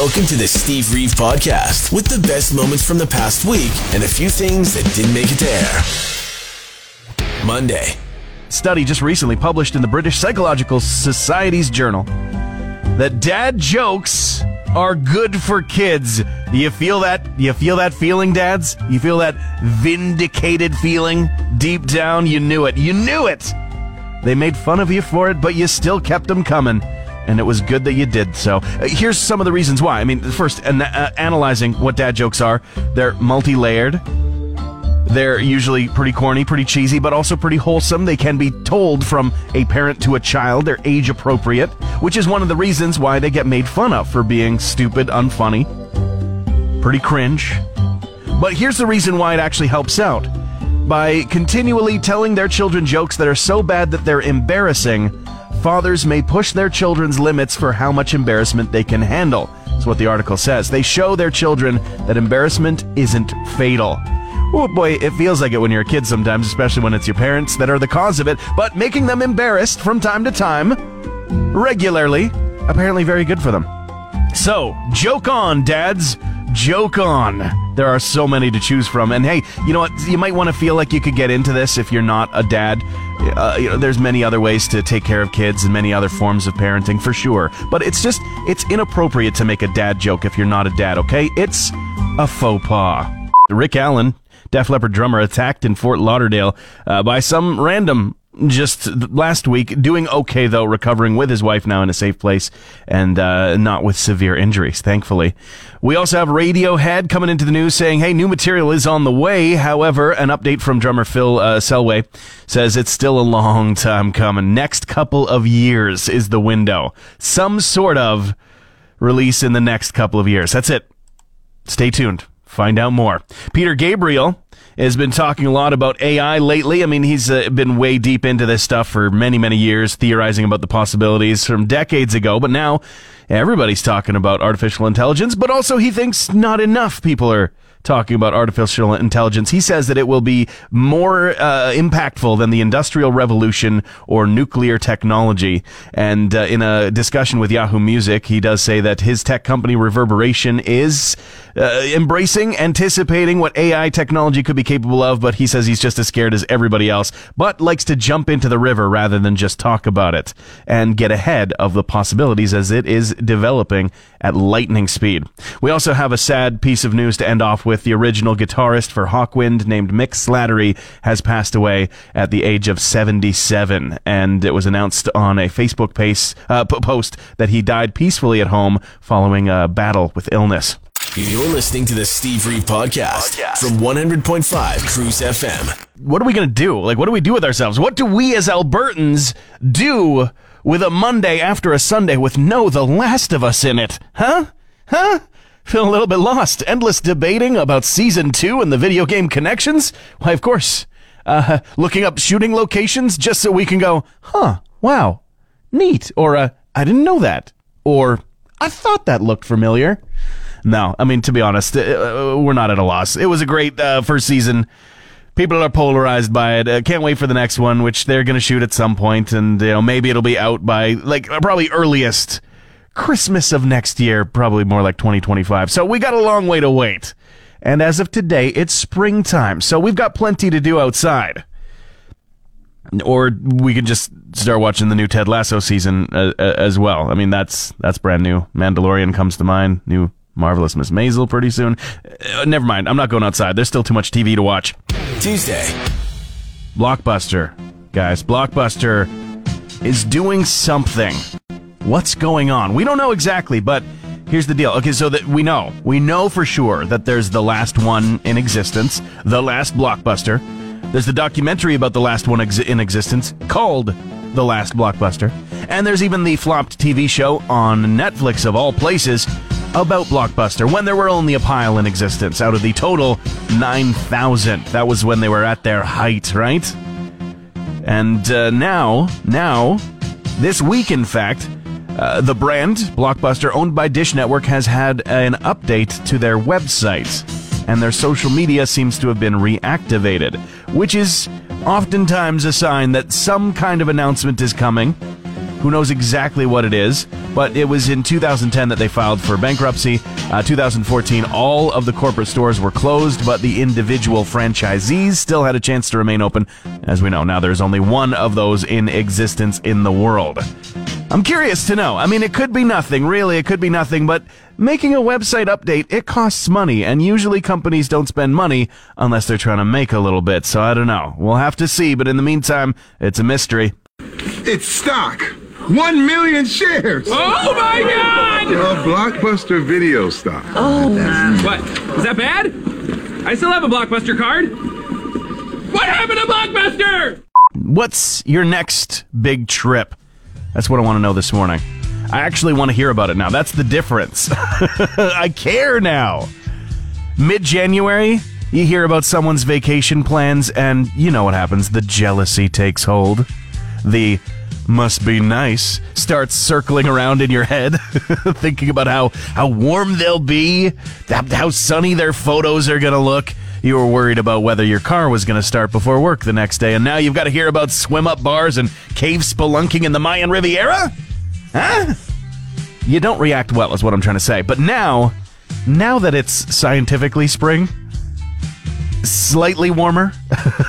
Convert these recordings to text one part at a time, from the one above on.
Welcome to the Steve Reeve Podcast with the best moments from the past week and a few things that didn't make it to air. Monday. Study just recently published in the British Psychological Society's journal that dad jokes are good for kids. You feel that feeling, dads? You feel that vindicated feeling? Deep down, you knew it. You knew it! They made fun of you for it, but you still kept them coming. And it was good that you did so. Here's some of the reasons why. I mean, first, analyzing what dad jokes are. They're multi-layered. They're usually pretty corny, pretty cheesy, but also pretty wholesome. They can be told from a parent to a child. They're age-appropriate, which is one of the reasons why they get made fun of for being stupid, unfunny, pretty cringe. But here's the reason why it actually helps out. By continually telling their children jokes that are so bad that they're embarrassing, fathers may push their children's limits for how much embarrassment they can handle. That's what the article says. They show their children that embarrassment isn't fatal. Oh boy, it feels like it when you're a kid sometimes, especially when it's your parents that are the cause of it. But making them embarrassed from time to time, regularly, apparently very good for them. So, joke on, dads. Joke on. There are so many to choose from. And hey, you know what? You might want to feel like you could get into this if you're not a dad. There's many other ways to take care of kids and many other forms of parenting for sure. But it's inappropriate to make a dad joke if you're not a dad, okay? It's a faux pas. Rick Allen, Def Leppard drummer, attacked in Fort Lauderdale by some random just last week. Doing okay, though, recovering with his wife now in a safe place and not with severe injuries, thankfully. We also have Radiohead coming into the news saying, hey, new material is on the way. However, an update from drummer Phil Selway says it's still a long time coming. Next couple of years is the window. Some sort of release in the next couple of years. That's it. Stay tuned. Find out more. Peter Gabriel has been talking a lot about AI lately. I mean, he's been way deep into this stuff for many, many years, theorizing about the possibilities from decades ago. But now everybody's talking about artificial intelligence, but also he thinks not enough people are talking about artificial intelligence. He says that it will be more impactful than the Industrial Revolution or nuclear technology. And in a discussion with Yahoo Music, he does say that his tech company Reverberation is embracing, anticipating what AI technology could be capable of, but he says he's just as scared as everybody else, but likes to jump into the river rather than just talk about it and get ahead of the possibilities as it is developing at lightning speed. We also have a sad piece of news to end off with. The original guitarist for Hawkwind named Mick Slattery has passed away at the age of 77, and it was announced on a Facebook post that he died peacefully at home following a battle with illness. You're listening to the Steve Reeve Podcast from 100.5 Cruise FM. What are we going to do? Like, what do we do with ourselves? What do we as Albertans do with a Monday after a Sunday with The Last of Us in it? Huh? Feel a little bit lost. Endless debating about Season 2 and the video game connections? Why, of course. Looking up shooting locations just so we can go, wow, neat. Or, I didn't know that. Or, I thought that looked familiar. No, I mean, to be honest, we're not at a loss. It was a great first season. People are polarized by it. Can't wait for the next one, which they're going to shoot at some point. And, maybe it'll be out by, probably earliest Christmas of next year, probably more like 2025. So we got a long way to wait. And as of today, it's springtime, so we've got plenty to do outside. Or we could just start watching the new Ted Lasso season as well. I mean, that's brand new. Mandalorian comes to mind. New Marvelous Miss Maisel pretty soon. Never mind, I'm not going outside. There's still too much TV to watch. Tuesday. Blockbuster. Guys, Blockbuster is doing something. What's going on? We don't know exactly, but here's the deal. Okay, so that we know for sure that there's the last one in existence, the last Blockbuster. There's the documentary about the last one in existence called The Last Blockbuster. And there's even the flopped TV show on Netflix, of all places, about Blockbuster, when there were only a pile in existence out of the total 9,000. That was when they were at their height, right? And now, this week, in fact, the brand, Blockbuster, owned by Dish Network, has had an update to their website, and their social media seems to have been reactivated, which is oftentimes a sign that some kind of announcement is coming. who knows exactly what it is, but it was in 2010 that they filed for bankruptcy. 2014, all of the corporate stores were closed, but the individual franchisees still had a chance to remain open. As we know, now there's only one of those in existence in the world. I'm curious to know. I mean, it could be nothing, really, it could be nothing, but making a website update, it costs money, and usually companies don't spend money unless they're trying to make a little bit, so I don't know. We'll have to see, but in the meantime, it's a mystery. It's stock. 1 million shares. Oh, my God! Blockbuster video stock. Oh, that's... What? Is that bad? I still have a Blockbuster card. What happened to Blockbuster? What's your next big trip? That's what I want to know this morning. I actually want to hear about it now. That's the difference. I care now. Mid-January, you hear about someone's vacation plans, and you know what happens. The jealousy takes hold. The... must be nice starts circling around in your head, thinking about how warm they'll be, how sunny their photos are going to look. You were worried about whether your car was going to start before work the next day, and now you've got to hear about swim-up bars and cave spelunking in the Mayan Riviera? Huh? You don't react well, is what I'm trying to say. But now that it's scientifically spring, slightly warmer,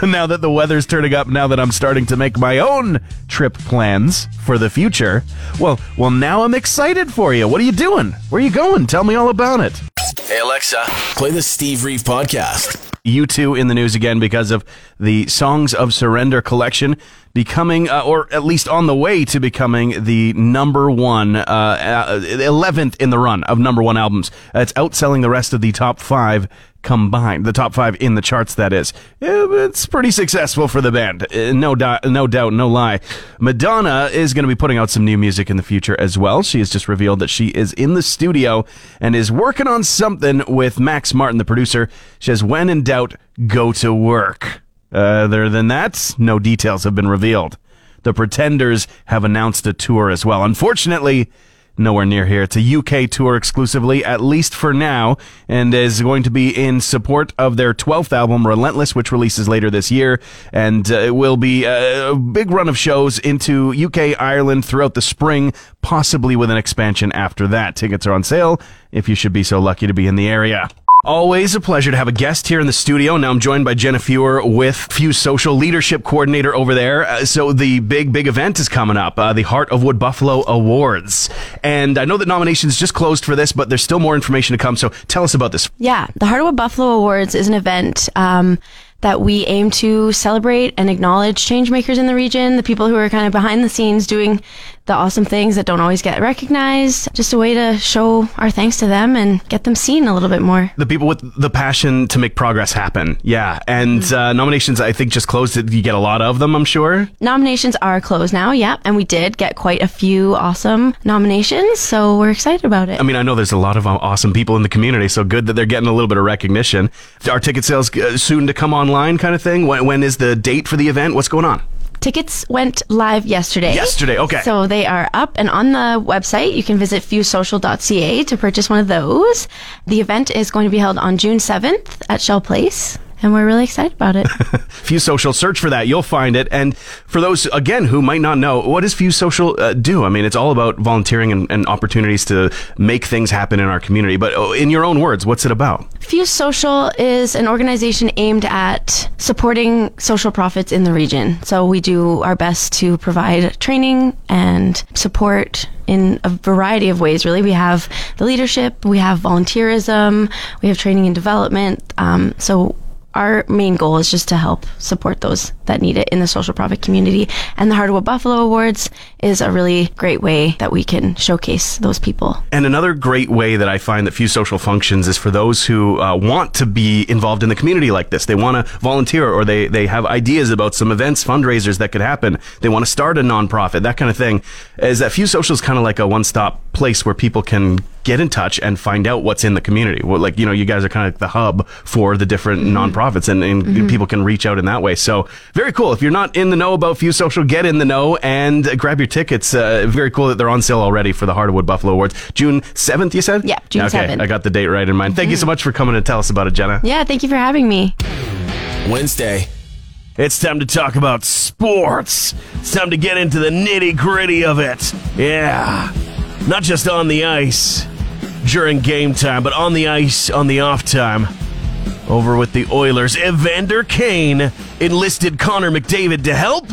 now that the weather's turning up, now that I'm starting to make my own trip plans for the future, well, now I'm excited for you. What are you doing? Where are you going? Tell me all about it. Hey, Alexa, play the Steve Reeve podcast. U2 in the news again because of the Songs of Surrender collection becoming, or at least on the way to becoming, the number one, 11th in the run of number one albums. It's outselling the rest of the top five combined, the top five in the charts, that is. It's pretty successful for the band, no doubt, no lie. Madonna is going to be putting out some new music in the future as well. She has just revealed that she is in the studio and is working on something with Max Martin, the producer. She says, when in doubt, go to work. Other than that, no details have been revealed. The Pretenders have announced a tour as well. Unfortunately, nowhere near here. It's a UK tour exclusively, at least for now, and is going to be in support of their 12th album, Relentless, which releases later this year, and it will be a big run of shows into UK, Ireland throughout the spring, possibly with an expansion after that. Tickets are on sale if you should be so lucky to be in the area. Always a pleasure to have a guest here in the studio. Now I'm joined by Jenna Feuer with Fuse Social, leadership coordinator over there. So the big event is coming up, the Heart of Wood Buffalo Awards. And I know that nominations just closed for this, but there's still more information to come. So tell us about this. Yeah, the Heart of Wood Buffalo Awards is an event that we aim to celebrate and acknowledge change makers in the region, the people who are kind of behind the scenes doing the awesome things that don't always get recognized. Just a way to show our thanks to them and get them seen a little bit more. The people with the passion to make progress happen. Yeah. And nominations, I think, just closed. You get a lot of them, I'm sure. Nominations are closed now. Yeah. And we did get quite a few awesome nominations. So we're excited about it. I mean, I know there's a lot of awesome people in the community. So good that they're getting a little bit of recognition. Are ticket sales soon to come online kind of thing? When is the date for the event? What's going on? Tickets went live yesterday. Yesterday, okay. So they are up and on the website. You can visit fusesocial.ca to purchase one of those. The event is going to be held on June 7th at Shell Place, and we're really excited about it. Fuse Social, search for that. You'll find it. And for those, again, who might not know, what does Fuse Social do? I mean, it's all about volunteering and opportunities to make things happen in our community. But in your own words, what's it about? Fuse Social is an organization aimed at supporting social profits in the region. So we do our best to provide training and support in a variety of ways, really. We have the leadership, we have volunteerism, we have training and development. So our main goal is just to help support those that need it in the social profit community. And the Heart of Wood Buffalo Awards is a really great way that we can showcase those people. And another great way that I find that Fuse Social functions is for those who want to be involved in the community like this. They want to volunteer, or they have ideas about some events, fundraisers that could happen. They want to start a nonprofit, that kind of thing. Is that Fuse Social is kind of like a one-stop place where people can get in touch and find out what's in the community. Well, like, you know, you guys are kind of like the hub for the different nonprofits, and people can reach out in that way. So very cool. If you're not in the know about Fuse Social, get in the know and grab your tickets. Very cool that they're on sale already for the Heart of Wood Buffalo Awards. June 7th, you said? Yeah, June 7th. Okay, I got the date right in mind. Thank you so much for coming to tell us about it, Jenna. Yeah, thank you for having me. Wednesday. It's time to talk about sports. It's time to get into the nitty-gritty of it. Yeah. Not just on the ice during game time, but on the ice on the off time. Over with the Oilers, Evander Kane enlisted Connor McDavid to help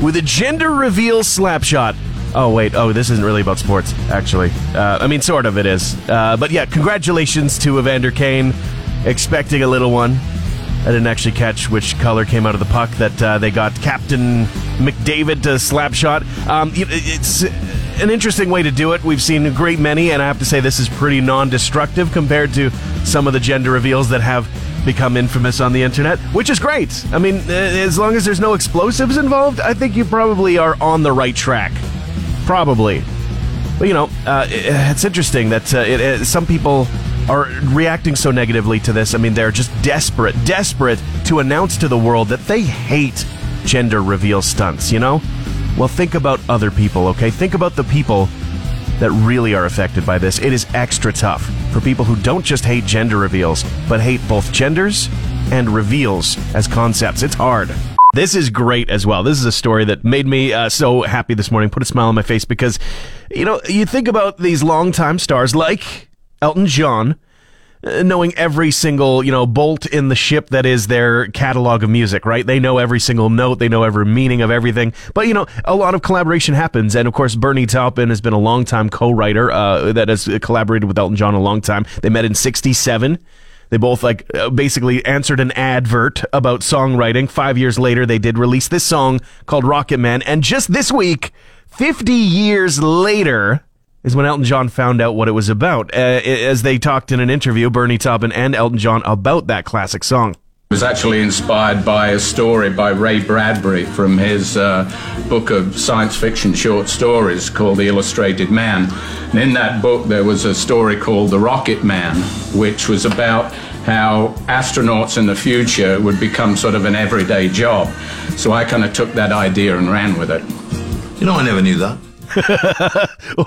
with a gender reveal slapshot. Oh, wait. Oh, this isn't really about sports, actually. I mean, sort of it is. But yeah, congratulations to Evander Kane. Expecting a little one. I didn't actually catch which color came out of the puck that they got Captain McDavid to slap shot. It's an interesting way to do it. We've seen a great many, and I have to say this is pretty non-destructive compared to some of the gender reveals that have become infamous on the internet, which is great. I mean, as long as there's no explosives involved, I think you probably are on the right track. Probably. But, you know, it's interesting that some people are reacting so negatively to this. I mean, they're just desperate to announce to the world that they hate gender reveal stunts, you know? Well, think about other people, okay? Think about the people that really are affected by this. It is extra tough for people who don't just hate gender reveals, but hate both genders and reveals as concepts. It's hard. This is great as well. This is a story that made me so happy this morning, put a smile on my face, because, you know, you think about these longtime stars like Elton John, knowing every single, you know, bolt in the ship that is their catalog of music, right? They know every single note, they know every meaning of everything. But, you know, a lot of collaboration happens. And, of course, Bernie Taupin has been a long-time co-writer that has collaborated with Elton John a long time. They met in 1967. They both, like, basically answered an advert about songwriting. 5 years later, they did release this song called Rocket Man. And just this week, 50 years later, is when Elton John found out what it was about. As they talked in an interview, Bernie Taupin and Elton John, about that classic song. It was actually inspired by a story by Ray Bradbury from his book of science fiction short stories called The Illustrated Man. And in that book, there was a story called The Rocket Man, which was about how astronauts in the future would become sort of an everyday job. So I kind of took that idea and ran with it. You know, I never knew that.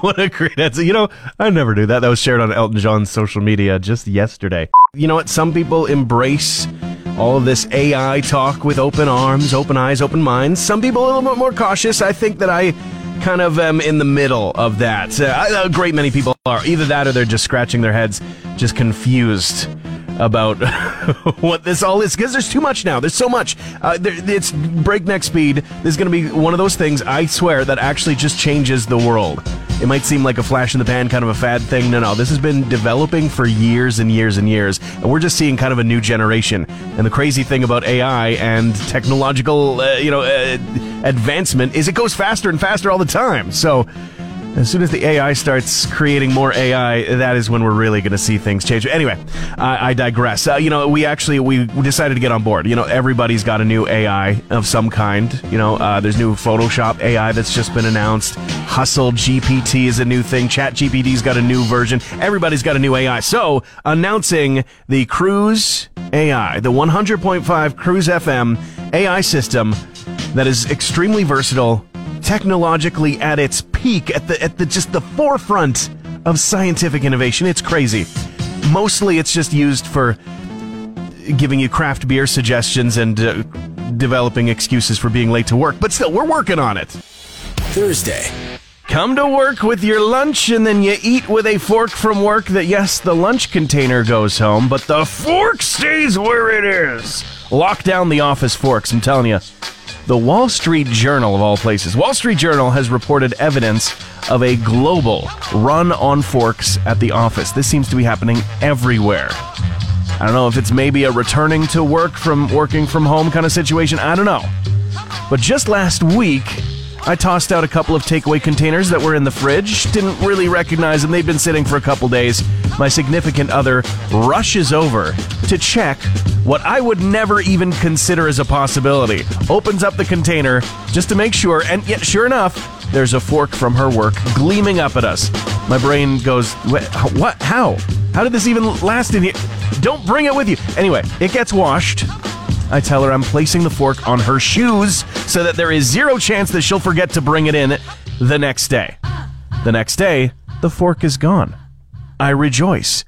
What a great answer. You know, I never do that. That was shared on Elton John's social media just yesterday. You know what? Some people embrace all of this AI talk with open arms, open eyes, open minds. Some people are a little bit more cautious. I think that I kind of am in the middle of that. A great many people are. Either that or they're just scratching their heads, just confused about what this all is, because there's too much now. There's so much. It's breakneck speed. This is going to be one of those things, I swear, that actually just changes the world. It might seem like a flash in the pan, kind of a fad thing. No, this has been developing for years and years and years, and we're just seeing kind of a new generation. And the crazy thing about AI and technological advancement is it goes faster and faster all the time. So as soon as the AI starts creating more AI, that is when we're really going to see things change. Anyway, I digress. We decided to get on board. You know, everybody's got a new AI of some kind. You know, there's new Photoshop AI that's just been announced. Hustle GPT is a new thing. Chat GPT's got a new version. Everybody's got a new AI. So, announcing the Cruise AI, the 100.5 Cruise FM AI system that is extremely versatile, technologically at its peak, at the forefront of scientific innovation. It's crazy. Mostly it's just used for giving you craft beer suggestions and developing excuses for being late to work, but still, we're working on it. Thursday. Come to work with your lunch, and then you eat with a fork from work that, yes, the lunch container goes home, but the fork stays where it is. Lock down the office forks, I'm telling you. The Wall Street Journal, of all places. Wall Street Journal has reported evidence of a global run on forks at the office. This seems to be happening everywhere. I don't know if it's maybe a returning to work from working from home kind of situation. I don't know. But just last week, I tossed out a couple of takeaway containers that were in the fridge. Didn't really recognize them. They'd been sitting for a couple days. My significant other rushes over to check what I would never even consider as a possibility. Opens up the container just to make sure, and yet, sure enough, there's a fork from her work gleaming up at us. My brain goes, what? How? How did this even last in here? Don't bring it with you. Anyway, it gets washed. I tell her I'm placing the fork on her shoes so that there is zero chance that she'll forget to bring it in the next day. The next day, the fork is gone. I rejoice.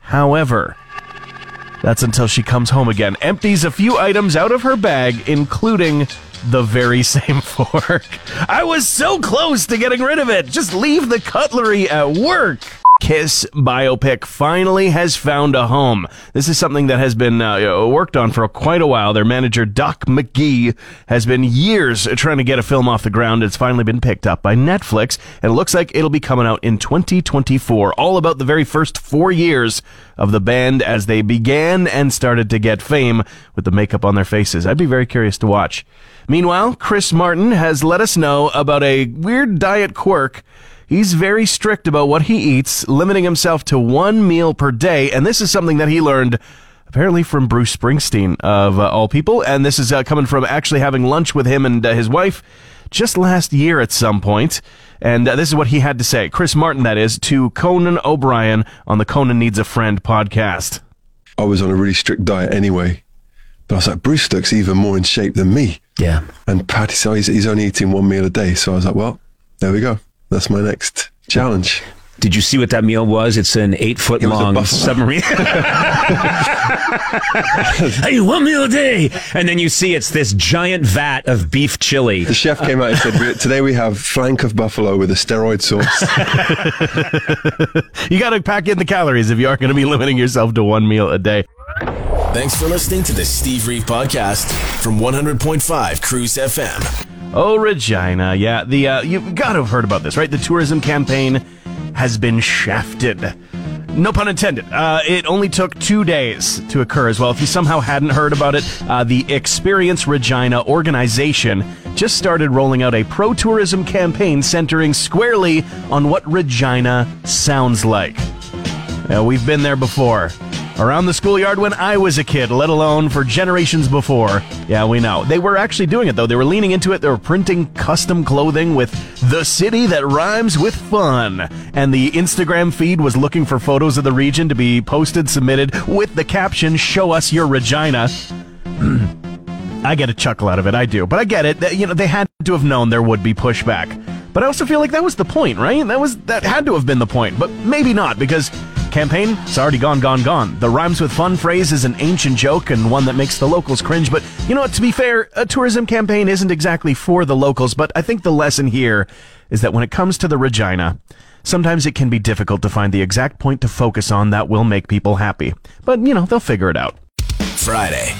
However, That's until she comes home again, empties a few items out of her bag, including the very same fork. I was so close to getting rid of it. Just leave the cutlery at work. Kiss biopic finally has found a home. This is something that has been worked on for quite a while. Their manager, Doc McGee, has been years trying to get a film off the ground. It's finally been picked up by Netflix, and it looks like it'll be coming out in 2024, all about the very first 4 years of the band as they began and started to get fame with the makeup on their faces. I'd be very curious to watch. Meanwhile, Chris Martin has let us know about a weird diet quirk. He's very strict about what he eats, limiting himself to one meal per day, and this is something that he learned apparently from Bruce Springsteen, of all people, and this is coming from actually having lunch with him and his wife just last year at some point. And this is what he had to say, Chris Martin, that is, to Conan O'Brien on the Conan Needs a Friend podcast. I was on a really strict diet anyway, but I was like, Bruce looks even more in shape than me. Yeah. And Patty, so he's only eating one meal a day, so I was like, well, there we go. That's my next challenge. Did you see what that meal was? It's an 8-foot-long submarine. I eat one meal a day. And then you see it's this giant vat of beef chili. The chef came out and said, today we have flank of buffalo with a steroid sauce. You got to pack in the calories if you are going to be limiting yourself to one meal a day. Thanks for listening to the Steve Reeve Podcast from 100.5 Cruise FM. Oh, Regina, yeah, you've got to have heard about this, right? The tourism campaign has been shafted. No pun intended. It only took 2 days to occur as well. If you somehow hadn't heard about it, the Experience Regina organization just started rolling out a pro-tourism campaign centering squarely on what Regina sounds like. Now, we've been there before. Around the schoolyard when I was a kid, let alone for generations before. Yeah, we know. They were actually doing it, though. They were leaning into it. They were printing custom clothing with "the city that rhymes with fun." And the Instagram feed was looking for photos of the region to be posted, submitted, with the caption, "Show us your Regina." I get a chuckle out of it, I do. But I get it. You know, they had to have known there would be pushback. But I also feel like that was the point, right? That had to have been the point. But maybe not, because... campaign? It's already gone. The rhymes with fun phrase is an ancient joke and one that makes the locals cringe, but you know what, to be fair, a tourism campaign isn't exactly for the locals, but I think the lesson here is that when it comes to the Regina, sometimes it can be difficult to find the exact point to focus on that will make people happy. But, you know, they'll figure it out. Friday.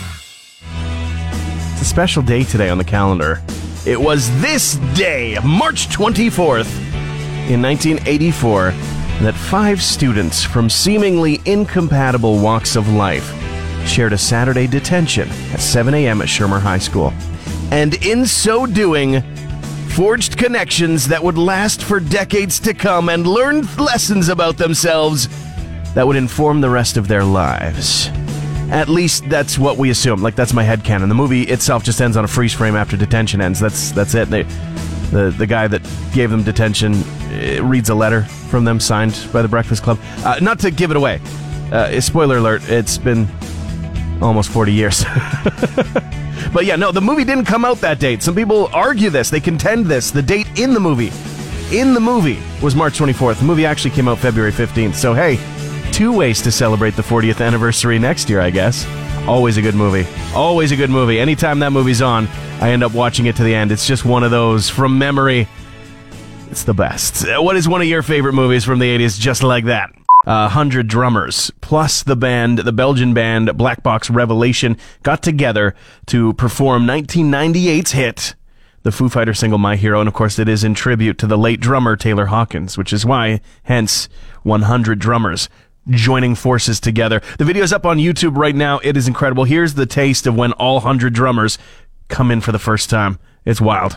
It's a special day today on the calendar. It was this day, March 24th, in 1984, that 5 students from seemingly incompatible walks of life shared a Saturday detention at 7 a.m. at Shermer High School, and in so doing, forged connections that would last for decades to come and learned lessons about themselves that would inform the rest of their lives. At least that's what we assume. Like, that's my headcanon. The movie itself just ends on a freeze frame after detention ends. That's it. The guy that gave them detention reads a letter from them signed by the Breakfast Club. Not to give it away. Spoiler alert, it's been almost 40 years. But yeah, no, the movie didn't come out that date. Some people argue this. They contend this. The date in the movie was March 24th. The movie actually came out February 15th. So hey, 2 ways to celebrate the 40th anniversary next year, I guess. Always a good movie. Always a good movie. Anytime that movie's on, I end up watching it to the end. It's just one of those, from memory, it's the best. What is one of your favorite movies from the 80s just like that? 100 drummers, plus the Belgian band Black Box Revelation, got together to perform 1998's hit, the Foo Fighters single My Hero, and of course it is in tribute to the late drummer Taylor Hawkins, which is why, hence, 100 drummers. Joining forces together. The video's up on YouTube right now. It is incredible. Here's the taste of when all 100 drummers come in for the first time. It's wild.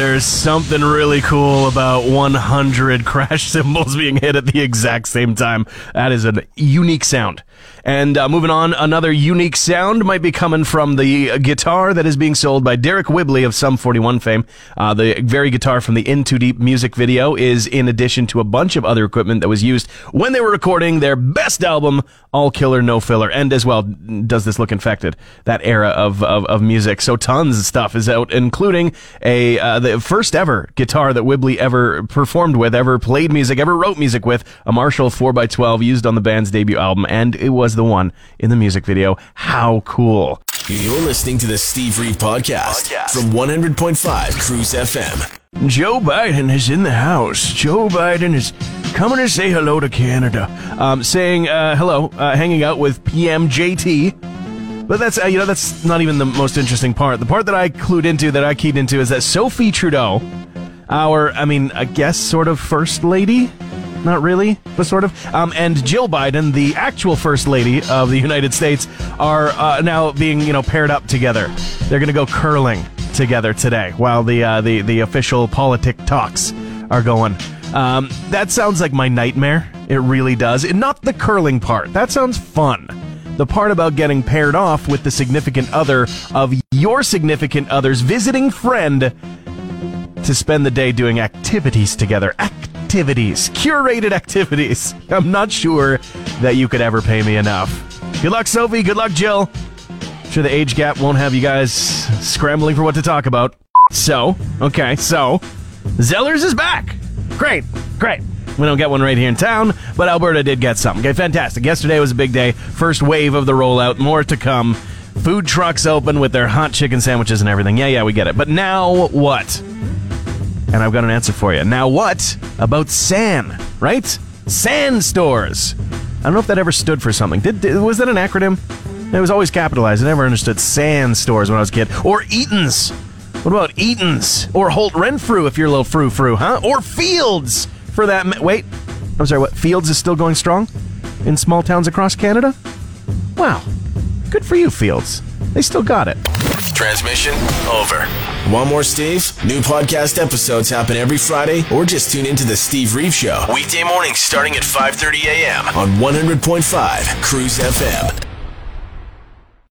There's something really cool about 100 crash cymbals being hit at the exact same time. That is a unique sound. And moving on, another unique sound might be coming from the guitar that is being sold by Derek Whibley of Sum 41 fame. The very guitar from the In Too Deep music video is in addition to a bunch of other equipment that was used when they were recording their best album, All Killer, No Filler. And as well, Does This Look Infected? That era of music. So tons of stuff is out, including the first ever guitar that Whibley ever performed with, ever played music, ever wrote music with, a Marshall 4x12 used on the band's debut album, and it was the one in the music video. How cool. You're listening to the Steve Reeve podcast from 100.5 Cruise FM. Joe Biden is in the house. Joe Biden is coming to say hello to Canada. Saying hello, hanging out with PMJT. But that's that's not even the most interesting part. The part that I keyed into is that Sophie Trudeau, our first lady. Not really, but sort of. And Jill Biden, the actual First Lady of the United States, are now being paired up together. They're going to go curling together today while the official politic talks are going. That sounds like my nightmare. It really does. And not the curling part. That sounds fun. The part about getting paired off with the significant other of your significant other's visiting friend to spend the day doing activities together. Curated activities. I'm not sure that you could ever pay me enough. Good luck, Sophie. Good luck, Jill. I'm sure the age gap won't have you guys scrambling for what to talk about. So Zellers is back. Great. We don't get one right here in town, but Alberta did get some. Okay, fantastic. Yesterday was a big day. First wave of the rollout. More to come. Food trucks open with their hot chicken sandwiches and everything. Yeah, we get it. But now what? And I've got an answer for you. Now what about SAN, right? SAN stores. I don't know if that ever stood for something. Was that an acronym? It was always capitalized. I never understood SAN stores when I was a kid. Or Eaton's. What about Eaton's? Or Holt Renfrew if you're a little frou-frou, huh? Or Fields for that wait, I'm sorry, what? Fields is still going strong in small towns across Canada? Wow. Good for you, Fields. They still got it. Transmission over. One more, Steve? New podcast episodes happen every Friday, or just tune into The Steve Reeve Show. Weekday mornings starting at 5:30 a.m. on 100.5 Cruise FM.